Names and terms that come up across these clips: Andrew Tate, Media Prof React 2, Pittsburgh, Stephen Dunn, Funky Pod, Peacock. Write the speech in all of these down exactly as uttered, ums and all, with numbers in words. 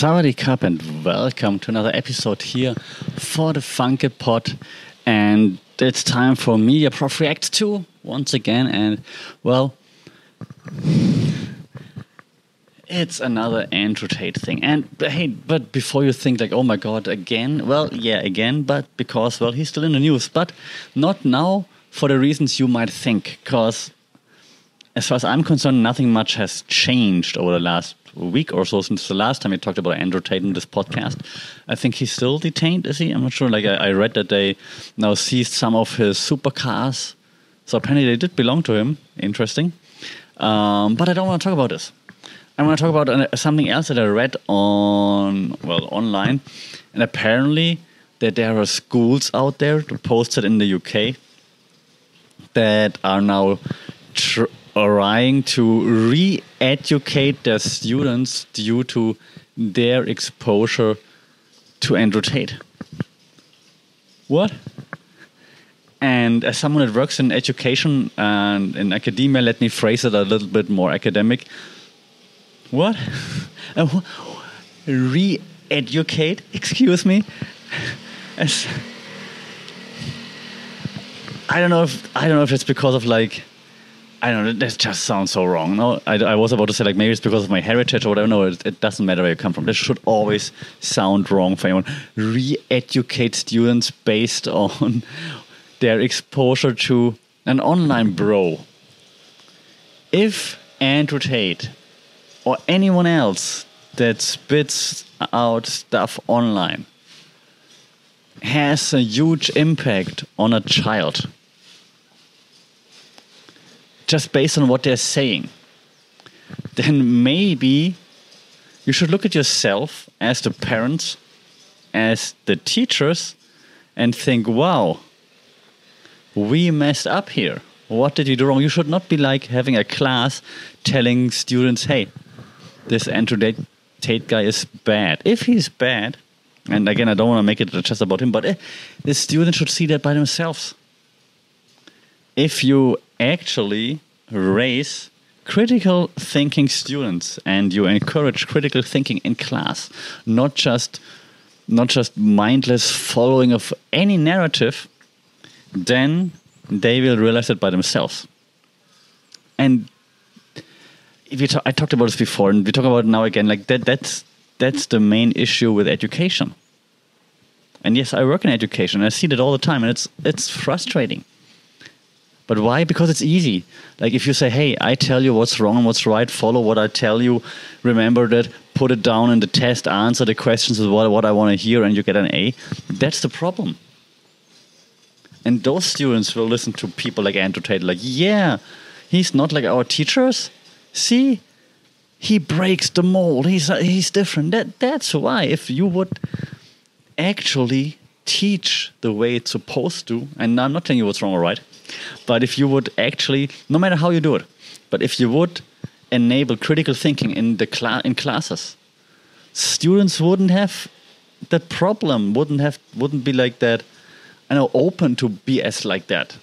Sawadee Cup and welcome to another episode here for the Funky Pod. And it's time for Media Prof React two once again. And well, it's another Andrew Tate thing. And hey, but before you think like, oh my God, again? Well, yeah, again, but because, well, he's still in the news. But not now for the reasons you might think. Because as far as I'm concerned, nothing much has changed over the last week or so since the last time we talked about Andrew Tate in this podcast. I think he's still detained, is he? I'm not sure. Like I, I read that they now seized some of his supercars. So apparently they did belong to him. Interesting. Um, but I don't want to talk about this. I want to talk about something else that I read on, well, online. And apparently that there are schools out there posted in the U K that are now tr- trying to re-educate their students due to their exposure to Andrew Tate. What? And as someone that works in education and in academia, let me phrase it a little bit more academic. What? Re-educate? Excuse me? As, I don't know if I don't know if it's because of like I don't know, that just sounds so wrong. No, I, I was about to say, like, maybe it's because of my heritage or whatever. No, it, it doesn't matter where you come from. That should always sound wrong for anyone. Re-educate students based on their exposure to an online bro. If Andrew Tate or anyone else that spits out stuff online has a huge impact on a child, just based on what they're saying, then maybe you should look at yourself as the parents, as the teachers, and think, wow, we messed up here. What did you do wrong? You should not be like having a class telling students, hey, this Andrew Tate guy is bad. If he's bad, and again, I don't want to make it just about him, but the students should see that by themselves. If you actually raise critical thinking students and you encourage critical thinking in class, not just not just mindless following of any narrative, then they will realize it by themselves. And if you talk, I talked about this before and we talk about it now again, like that that's that's the main issue with education. And yes, I work in education and I see that all the time, and it's it's frustrating. But why? Because it's easy. Like if you say, hey, I tell you what's wrong and what's right, follow what I tell you, remember that, put it down in the test, answer the questions with what, what I want to hear, and you get an A. That's the problem. And those students will listen to people like Andrew Tate, like, yeah, he's not like our teachers. See, he breaks the mold. He's he's different. That That's why if you would actually teach the way it's supposed to, and I'm not telling you what's wrong or right, but if you would actually, no matter how you do it, but if you would enable critical thinking in the cl- in classes, students wouldn't have that problem, wouldn't have, wouldn't be like that, I know, open to B S like that.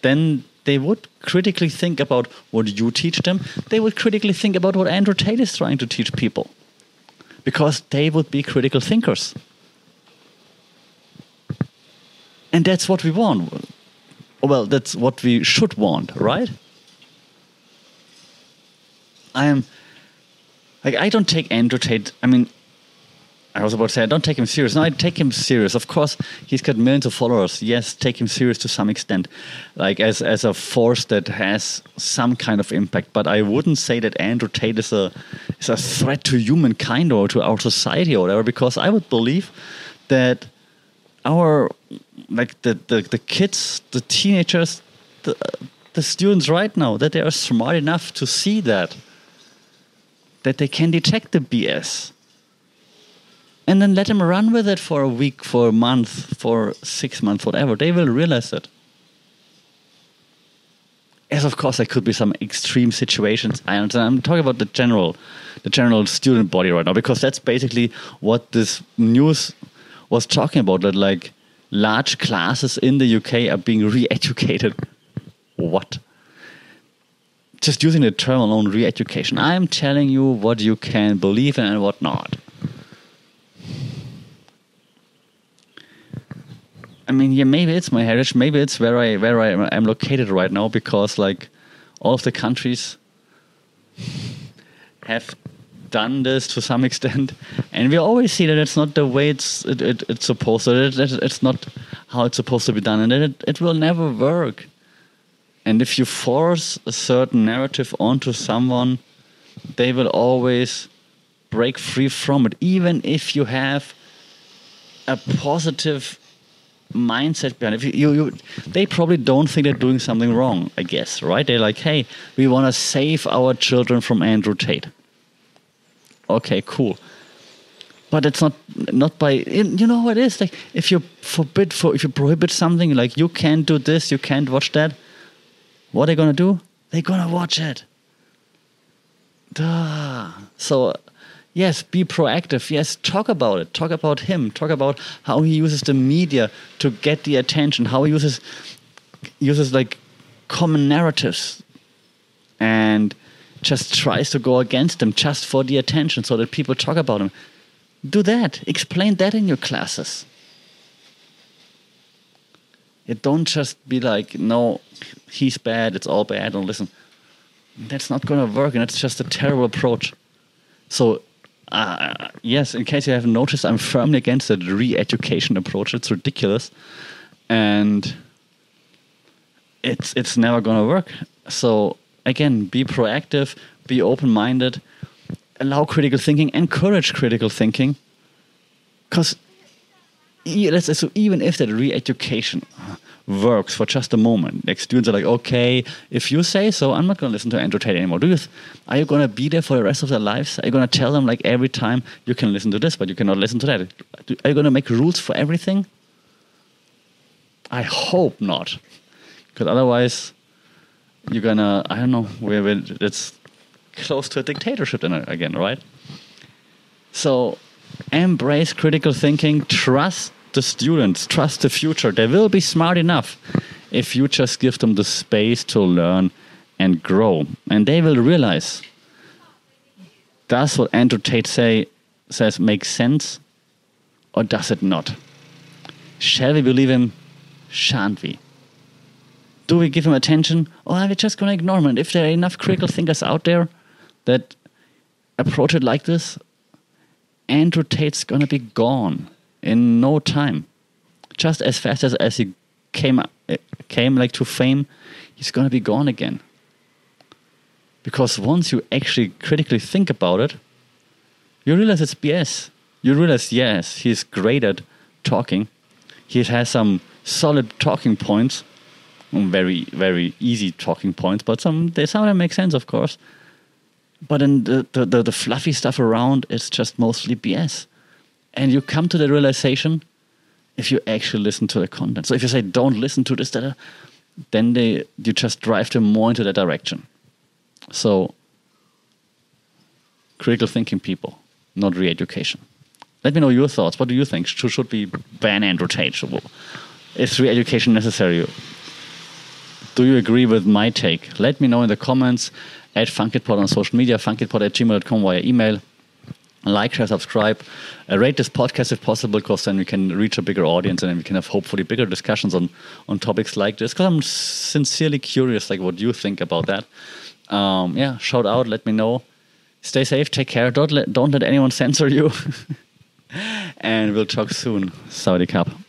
Then they would critically think about what you teach them. They would critically think about what Andrew Tate is trying to teach people, because they would be critical thinkers. And that's what we want. Well, that's what we should want, right? I am, like, I don't take Andrew Tate, I mean, I was about to say, I don't take him serious. No, I take him serious. Of course, he's got millions of followers. Yes, take him serious to some extent, like as, as a force that has some kind of impact. But I wouldn't say that Andrew Tate is a, is a threat to humankind or to our society or whatever, because I would believe that our, like the, the, the kids, the teenagers, the, the students right now, that they are smart enough to see that, that they can detect the B S. And then let them run with it for a week, for a month, for six months, whatever. They will realize it. Yes, of course, there could be some extreme situations. I understand. I'm talking about the general, the general student body right now, because that's basically what this news was talking about, that like large classes in the U K are being re-educated. What? Just using the term alone, re-education. I'm telling you what you can believe in and what not. mean, yeah, maybe it's my heritage. Maybe it's where I where I am located right now, because like all of the countries have done this to some extent, and we always see that it's not the way it's it, it, it's supposed to. It, it, it's not how it's supposed to be done, and it it will never work. And if you force a certain narrative onto someone, they will always break free from it, even if you have a positive mindset behind it. If you, you, you, they probably don't think they're doing something wrong, I guess, right? They're like, hey, we want to save our children from Andrew Tate. Okay, cool. But it's not not by, you know what it is? Like, if you forbid, for if you prohibit something, like you can't do this, you can't watch that, what are they going to do? They're going to watch it. Duh. So, yes, be proactive. Yes, talk about it. Talk about him. Talk about how he uses the media to get the attention, how he uses, uses like common narratives and just tries to go against them just for the attention so that people talk about him. Do that. Explain that in your classes. It don't just be like, no, he's bad, it's all bad, don't listen. That's not going to work, and it's just a terrible approach. So, uh, yes, in case you haven't noticed, I'm firmly against that re-education approach. It's ridiculous, and it's it's never going to work. So, again, be proactive, be open-minded, allow critical thinking, encourage critical thinking, because let's say, so even if that re-education works for just a moment, like students are like, okay, if you say so, I'm not going to listen to Andrew Tate anymore. Do you th- are you going to be there for the rest of their lives? Are you going to tell them like every time you can listen to this, but you cannot listen to that? Are you going to make rules for everything? I hope not, because otherwise you're going to, I don't know, we're, we're, it's close to a dictatorship then again, right? So embrace critical thinking, trust the students, trust the future. They will be smart enough if you just give them the space to learn and grow. And they will realize, does what Andrew Tate say, says make sense or does it not? Shall we believe him? Shan't we? Do we give him attention, or are we just going to ignore him? And if there are enough critical thinkers out there that approach it like this, Andrew Tate's going to be gone in no time. Just as fast as, as he came came like to fame, he's going to be gone again. Because once you actually critically think about it, you realize it's B S. You realize, yes, he's great at talking. He has some solid talking points, very, very easy talking points, but some, they, some of them make sense, of course. But then the, the, the fluffy stuff around is just mostly B S. And you come to the realization if you actually listen to the content. So if you say, don't listen to this, data, then they you just drive them more into that direction. So critical thinking, people, not re-education. Let me know your thoughts. What do you think? Should, should we ban Andrew Tate? Is re-education necessary? Do you agree with my take? Let me know in the comments at FunkyPod on social media, funky pod at gmail dot com via email. Like, share, subscribe. Uh, rate this podcast if possible, because then we can reach a bigger audience and then we can have hopefully bigger discussions on, on topics like this. Because I'm sincerely curious, like what you think about that. Um, yeah, shout out, let me know. Stay safe, take care. Don't let, don't let anyone censor you. And we'll talk soon. Sawadee Kap.